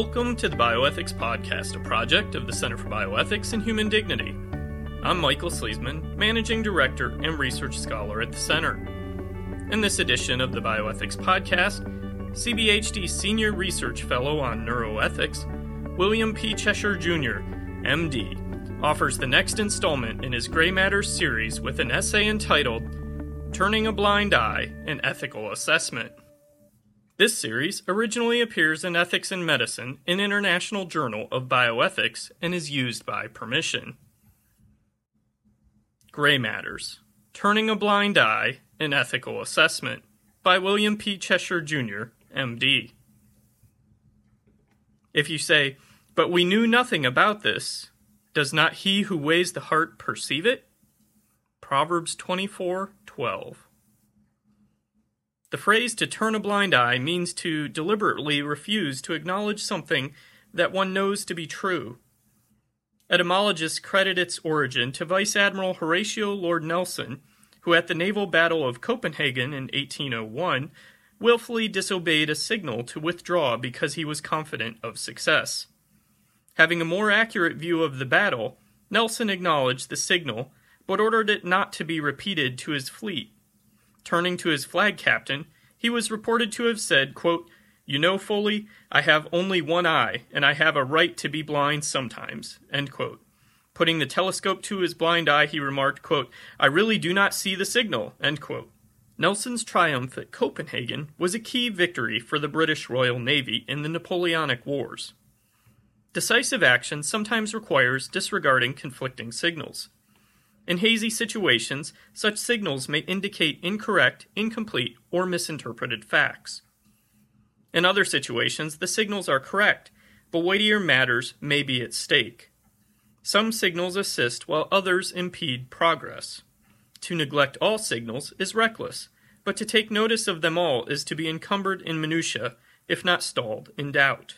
Welcome to the Bioethics Podcast, a project of the Center for Bioethics and Human Dignity. I'm Michael Sleesman, Managing Director and Research Scholar at the Center. In this edition of the Bioethics Podcast, CBHD Senior Research Fellow on Neuroethics, William P. Cheshire, Jr., MD, offers the next installment in his Grey Matters series with an essay entitled Turning a Blind Eye, an Ethical Assessment. This series originally appears in Ethics in Medicine, an international journal of bioethics, and is used by permission. Grey Matters, Turning a Blind Eye, an Ethical Assessment, by William P. Cheshire, Jr., M.D. If you say, but we knew nothing about this, does not he who weighs the heart perceive it? Proverbs 24:12. The phrase to turn a blind eye means to deliberately refuse to acknowledge something that one knows to be true. Etymologists credit its origin to Vice Admiral Horatio Lord Nelson, who at the naval battle of Copenhagen in 1801 willfully disobeyed a signal to withdraw because he was confident of success. Having a more accurate view of the battle, Nelson acknowledged the signal, but ordered it not to be repeated to his fleet. Turning to his flag captain, he was reported to have said, quote, "You know, Foley, I have only one eye, and I have a right to be blind sometimes," end quote. Putting the telescope to his blind eye, he remarked, quote, "I really do not see the signal," end quote. Nelson's triumph at Copenhagen was a key victory for the British Royal Navy in the Napoleonic Wars. Decisive action sometimes requires disregarding conflicting signals. In hazy situations, such signals may indicate incorrect, incomplete, or misinterpreted facts. In other situations, the signals are correct, but weightier matters may be at stake. Some signals assist while others impede progress. To neglect all signals is reckless, but to take notice of them all is to be encumbered in minutiae, if not stalled in doubt.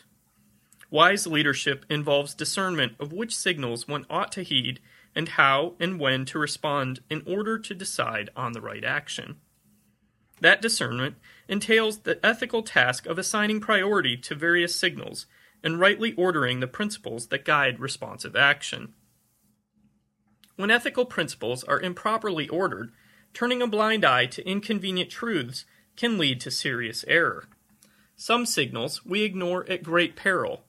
Wise leadership involves discernment of which signals one ought to heed and how and when to respond in order to decide on the right action. That discernment entails the ethical task of assigning priority to various signals and rightly ordering the principles that guide responsive action. When ethical principles are improperly ordered, turning a blind eye to inconvenient truths can lead to serious error. Some signals we ignore at great peril.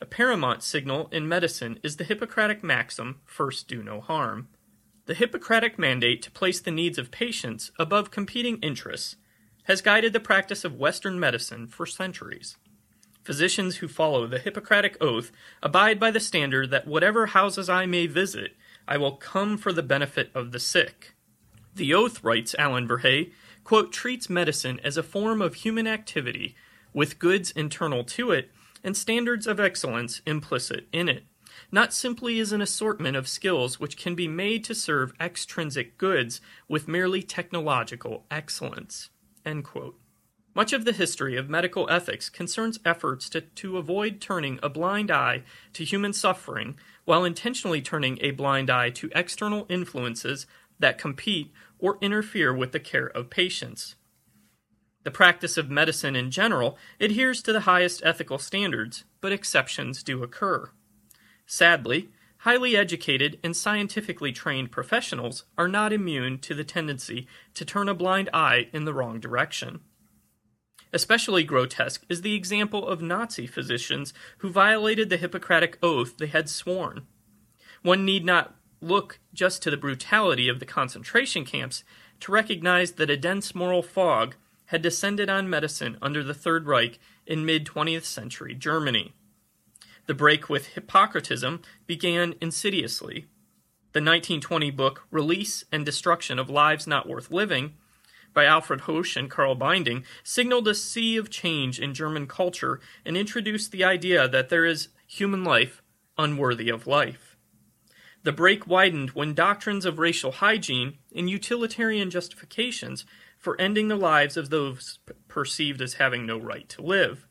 A paramount signal in medicine is the Hippocratic maxim, first do no harm. The Hippocratic mandate to place the needs of patients above competing interests has guided the practice of Western medicine for centuries. Physicians who follow the Hippocratic oath abide by the standard that whatever houses I may visit, I will come for the benefit of the sick. The oath, writes Alan Verhey, quote, treats medicine as a form of human activity with goods internal to it and standards of excellence implicit in it, not simply as an assortment of skills which can be made to serve extrinsic goods with merely technological excellence, end quote. Much of the history of medical ethics concerns efforts to avoid turning a blind eye to human suffering while intentionally turning a blind eye to external influences that compete or interfere with the care of patients. The practice of medicine in general adheres to the highest ethical standards, but exceptions do occur. Sadly, highly educated and scientifically trained professionals are not immune to the tendency to turn a blind eye in the wrong direction. Especially grotesque is the example of Nazi physicians who violated the Hippocratic oath they had sworn. One need not look just to the brutality of the concentration camps to recognize that a dense moral fog had descended on medicine under the Third Reich in mid-20th century Germany. The break with Hippocratism began insidiously. The 1920 book Release and Destruction of Lives Not Worth Living by Alfred Hoch and Karl Binding signaled a sea of change in German culture and introduced the idea that there is human life unworthy of life. The break widened when doctrines of racial hygiene and utilitarian justifications for ending the lives of those perceived as having no right to live.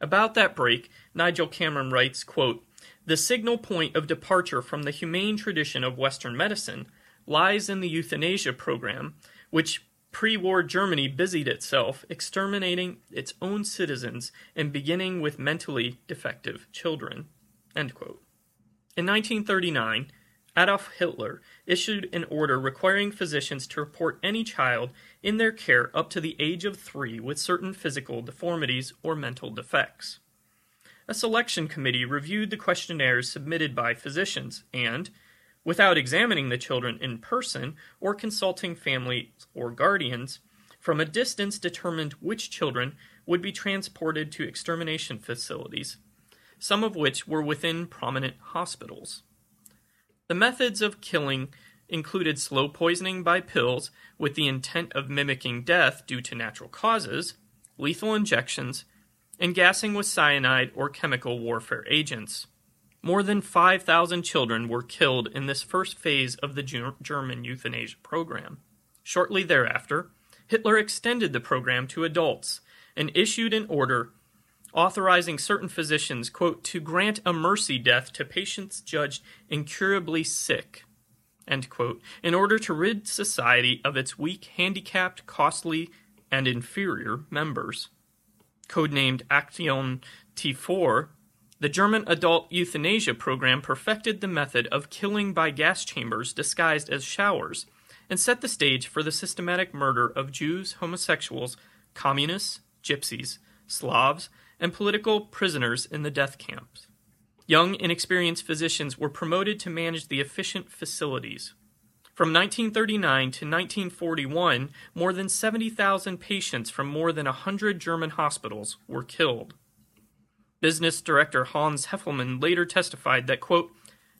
About that break, Nigel Cameron writes, quote, "The signal point of departure from the humane tradition of Western medicine lies in the euthanasia program, which Pre-war Germany busied itself exterminating its own citizens and beginning with mentally defective children." End quote. In 1939, Adolf Hitler issued an order requiring physicians to report any child in their care up to the age of 3 with certain physical deformities or mental defects. A selection committee reviewed the questionnaires submitted by physicians and, without examining the children in person or consulting families or guardians, from a distance determined which children would be transported to extermination facilities, some of which were within prominent hospitals. The methods of killing included slow poisoning by pills with the intent of mimicking death due to natural causes, lethal injections, and gassing with cyanide or chemical warfare agents. More than 5,000 children were killed in this first phase of the German euthanasia program. Shortly thereafter, Hitler extended the program to adults and issued an order authorizing certain physicians, quote, "to grant a mercy death to patients judged incurably sick," end quote, in order to rid society of its weak, handicapped, costly, and inferior members. Codenamed Aktion T4, the German adult euthanasia program perfected the method of killing by gas chambers disguised as showers and set the stage for the systematic murder of Jews, homosexuals, communists, gypsies, Slavs, and political prisoners in the death camps. Young, inexperienced physicians were promoted to manage the efficient facilities. From 1939 to 1941, more than 70,000 patients from more than 100 German hospitals were killed. Business director Hans Heffelmann later testified that, quote,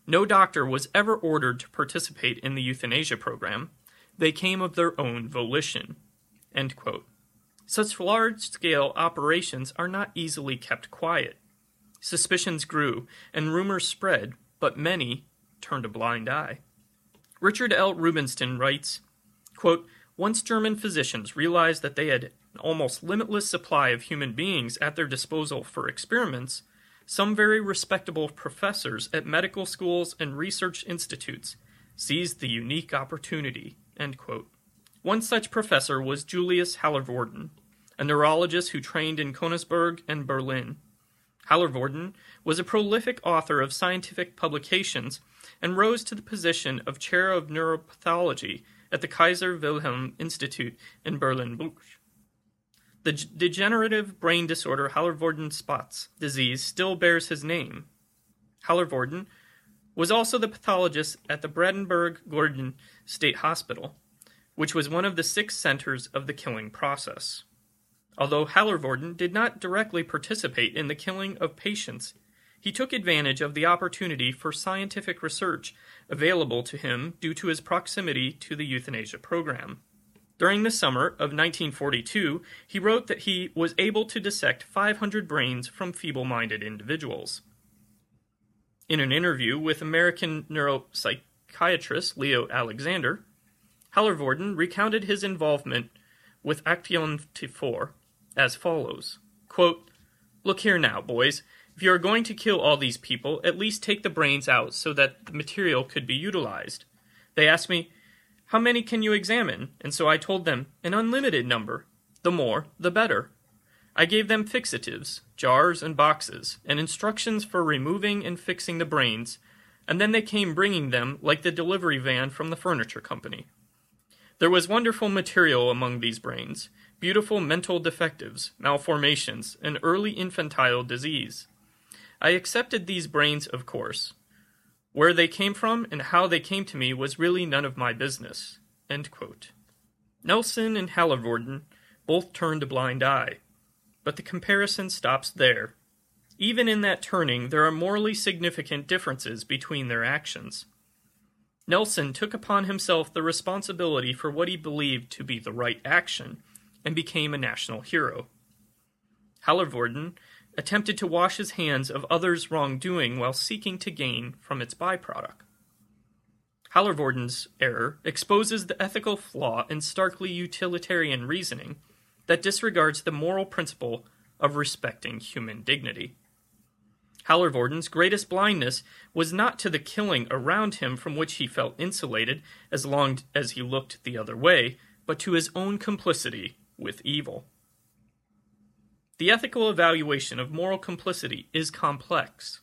"no doctor was ever ordered to participate in the euthanasia program. They came of their own volition," end quote. Such large-scale operations are not easily kept quiet. Suspicions grew and rumors spread, but many turned a blind eye. Richard L. Rubinstein writes, quote, "Once German physicians realized that they had an almost limitless supply of human beings at their disposal for experiments, some very respectable professors at medical schools and research institutes seized the unique opportunity," end quote. One such professor was Julius Hallervorden, a neurologist who trained in Konigsberg and Berlin. Hallervorden was a prolific author of scientific publications and rose to the position of chair of neuropathology at the Kaiser Wilhelm Institute in Berlin-Buch. The degenerative brain disorder Hallervorden-Spatz disease still bears his name. Hallervorden was also the pathologist at the Brandenburg-Gordon State Hospital, which was one of the 6 centers of the killing process. Although Hallervorden did not directly participate in the killing of patients, he took advantage of the opportunity for scientific research available to him due to his proximity to the euthanasia program. During the summer of 1942, he wrote that he was able to dissect 500 brains from feeble-minded individuals. In an interview with American neuropsychiatrist Leo Alexander, Hallervorden recounted his involvement with Aktion T4 as follows, quote, "Look here now, boys. If you are going to kill all these people, at least take the brains out so that the material could be utilized. They asked me, 'How many can you examine?' And so I told them, 'An unlimited number. The more, the better.' I gave them fixatives, jars and boxes, and instructions for removing and fixing the brains, and then they came bringing them like the delivery van from the furniture company. There was wonderful material among these brains, beautiful mental defectives, malformations, and early infantile disease. I accepted these brains, of course. Where they came from and how they came to me was really none of my business," end quote. Nelson and Hallervorden both turned a blind eye, but the comparison stops there. Even in that turning, there are morally significant differences between their actions. Nelson took upon himself the responsibility for what he believed to be the right action and became a national hero. Hallervorden attempted to wash his hands of others' wrongdoing while seeking to gain from its byproduct. Hallervorden's error exposes the ethical flaw in starkly utilitarian reasoning that disregards the moral principle of respecting human dignity. Hallervorden's greatest blindness was not to the killing around him from which he felt insulated as long as he looked the other way, but to his own complicity with evil. The ethical evaluation of moral complicity is complex.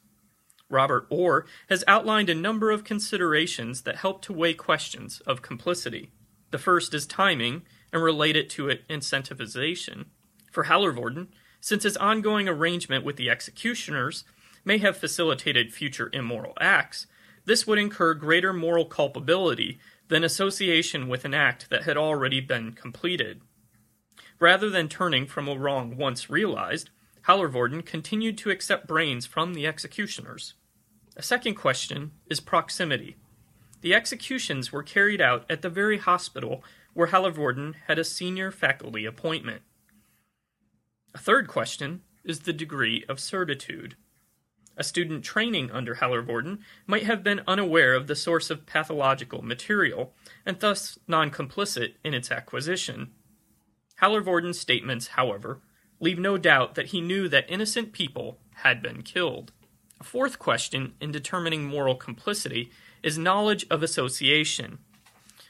Robert Orr has outlined a number of considerations that help to weigh questions of complicity. The first is timing, and related to it, incentivization. For Hallervorden, since his ongoing arrangement with the executioners may have facilitated future immoral acts, this would incur greater moral culpability than association with an act that had already been completed. Rather than turning from a wrong once realized, Hallervorden continued to accept brains from the executioners. A second question is proximity. The executions were carried out at the very hospital where Hallervorden had a senior faculty appointment. A third question is the degree of certitude. A student training under Hallervorden might have been unaware of the source of pathological material, and thus non-complicit in its acquisition. Hallervorden's statements, however, leave no doubt that he knew that innocent people had been killed. A fourth question in determining moral complicity is knowledge of association.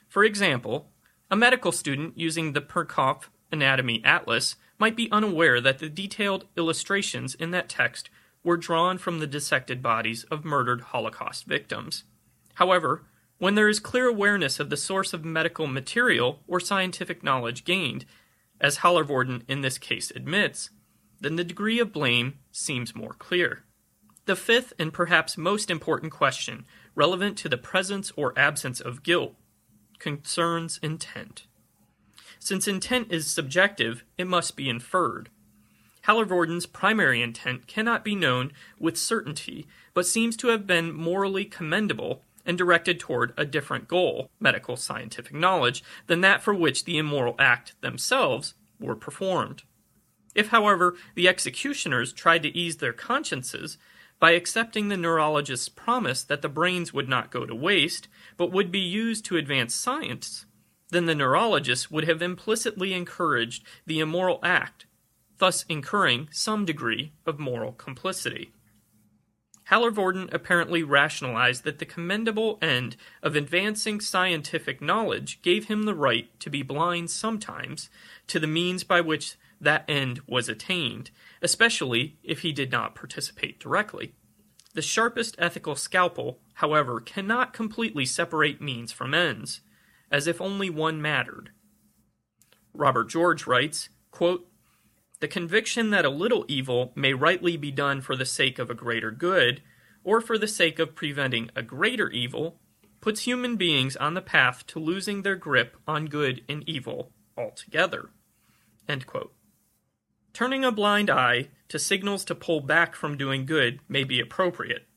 For example, a medical student using the Pernkopf Anatomy Atlas might be unaware that the detailed illustrations in that text were drawn from the dissected bodies of murdered Holocaust victims. However, when there is clear awareness of the source of medical material or scientific knowledge gained, as Hallervorden in this case admits, then the degree of blame seems more clear. The fifth and perhaps most important question, relevant to the presence or absence of guilt, concerns intent. Since intent is subjective, it must be inferred. Hallervorden's primary intent cannot be known with certainty, but seems to have been morally commendable and directed toward a different goal, medical scientific knowledge, than that for which the immoral act themselves were performed. If, however, the executioners tried to ease their consciences by accepting the neurologist's promise that the brains would not go to waste, but would be used to advance science, then the neurologist would have implicitly encouraged the immoral act, thus incurring some degree of moral complicity. Hallervorden apparently rationalized that the commendable end of advancing scientific knowledge gave him the right to be blind sometimes to the means by which that end was attained, especially if he did not participate directly. The sharpest ethical scalpel, however, cannot completely separate means from ends, as if only one mattered. Robert George writes, quote, "The conviction that a little evil may rightly be done for the sake of a greater good, or for the sake of preventing a greater evil, puts human beings on the path to losing their grip on good and evil altogether." End quote. Turning a blind eye to signals to pull back from doing good may be appropriate.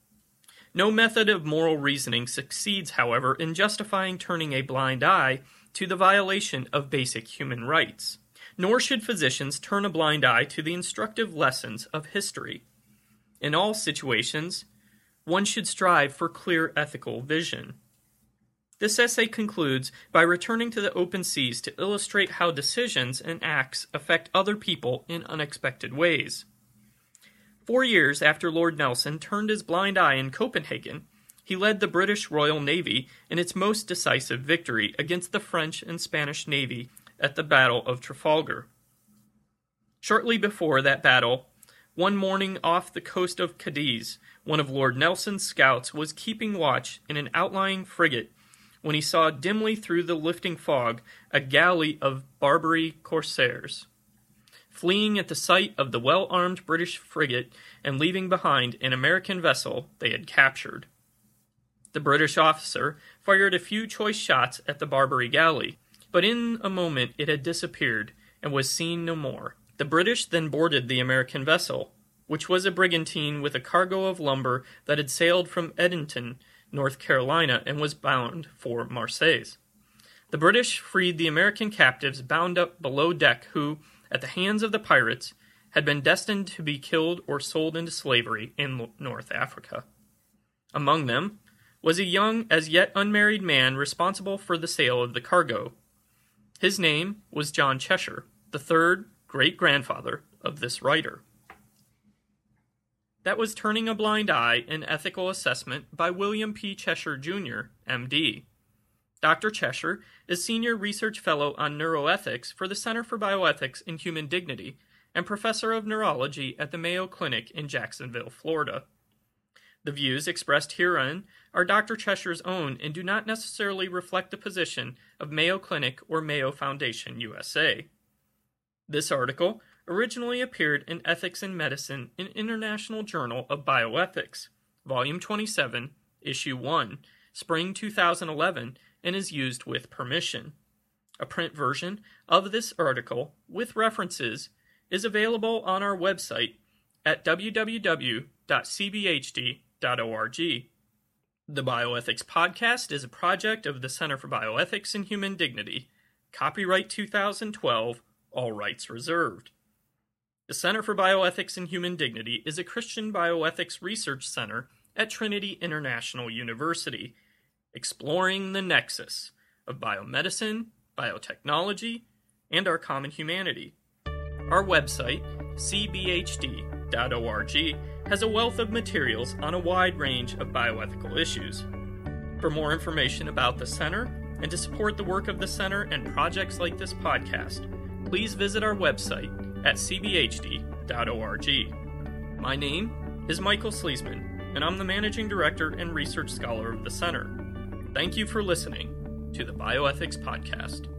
No method of moral reasoning succeeds, however, in justifying turning a blind eye to the violation of basic human rights. Nor should physicians turn a blind eye to the instructive lessons of history. In all situations, one should strive for clear ethical vision. This essay concludes by returning to the open seas to illustrate how decisions and acts affect other people in unexpected ways. 4 years after Lord Nelson turned his blind eye in Copenhagen, he led the British Royal Navy in its most decisive victory against the French and Spanish Navy at the Battle of Trafalgar. Shortly before that battle, one morning off the coast of Cadiz, one of Lord Nelson's scouts was keeping watch in an outlying frigate when he saw dimly through the lifting fog a galley of Barbary corsairs, fleeing at the sight of the well-armed British frigate and leaving behind an American vessel they had captured. The British officer fired a few choice shots at the Barbary galley, but in a moment it had disappeared and was seen no more. The British then boarded the American vessel, which was a brigantine with a cargo of lumber that had sailed from Edenton, North Carolina, and was bound for Marseilles. The British freed the American captives bound up below deck who, at the hands of the pirates, had been destined to be killed or sold into slavery in North Africa. Among them was a young, as yet unmarried man responsible for the sale of the cargo. His name was John Cheshire, the third great-grandfather of this writer. That was Turning a Blind Eye, an Ethical Assessment by William P. Cheshire, Jr., M.D. Dr. Cheshire is Senior Research Fellow on Neuroethics for the Center for Bioethics and Human Dignity and Professor of Neurology at the Mayo Clinic in Jacksonville, Florida. The views expressed herein are Dr. Cheshire's own and do not necessarily reflect the position of Mayo Clinic or Mayo Foundation USA. This article originally appeared in Ethics in Medicine, an International Journal of Bioethics, Volume 27, Issue 1, Spring 2011, and is used with permission. A print version of this article, with references, is available on our website at www.cbhd.org. The Bioethics Podcast is a project of the Center for Bioethics and Human Dignity. Copyright 2012, all rights reserved. The Center for Bioethics and Human Dignity is a Christian bioethics research center at Trinity International University, exploring the nexus of biomedicine, biotechnology, and our common humanity. Our website, cbhd.org, has a wealth of materials on a wide range of bioethical issues. For more information about the center, and to support the work of the center and projects like this podcast, please visit our website at cbhd.org. My name is Michael Sleesman, and I'm the Managing Director and Research Scholar of the Center. Thank you for listening to the Bioethics Podcast.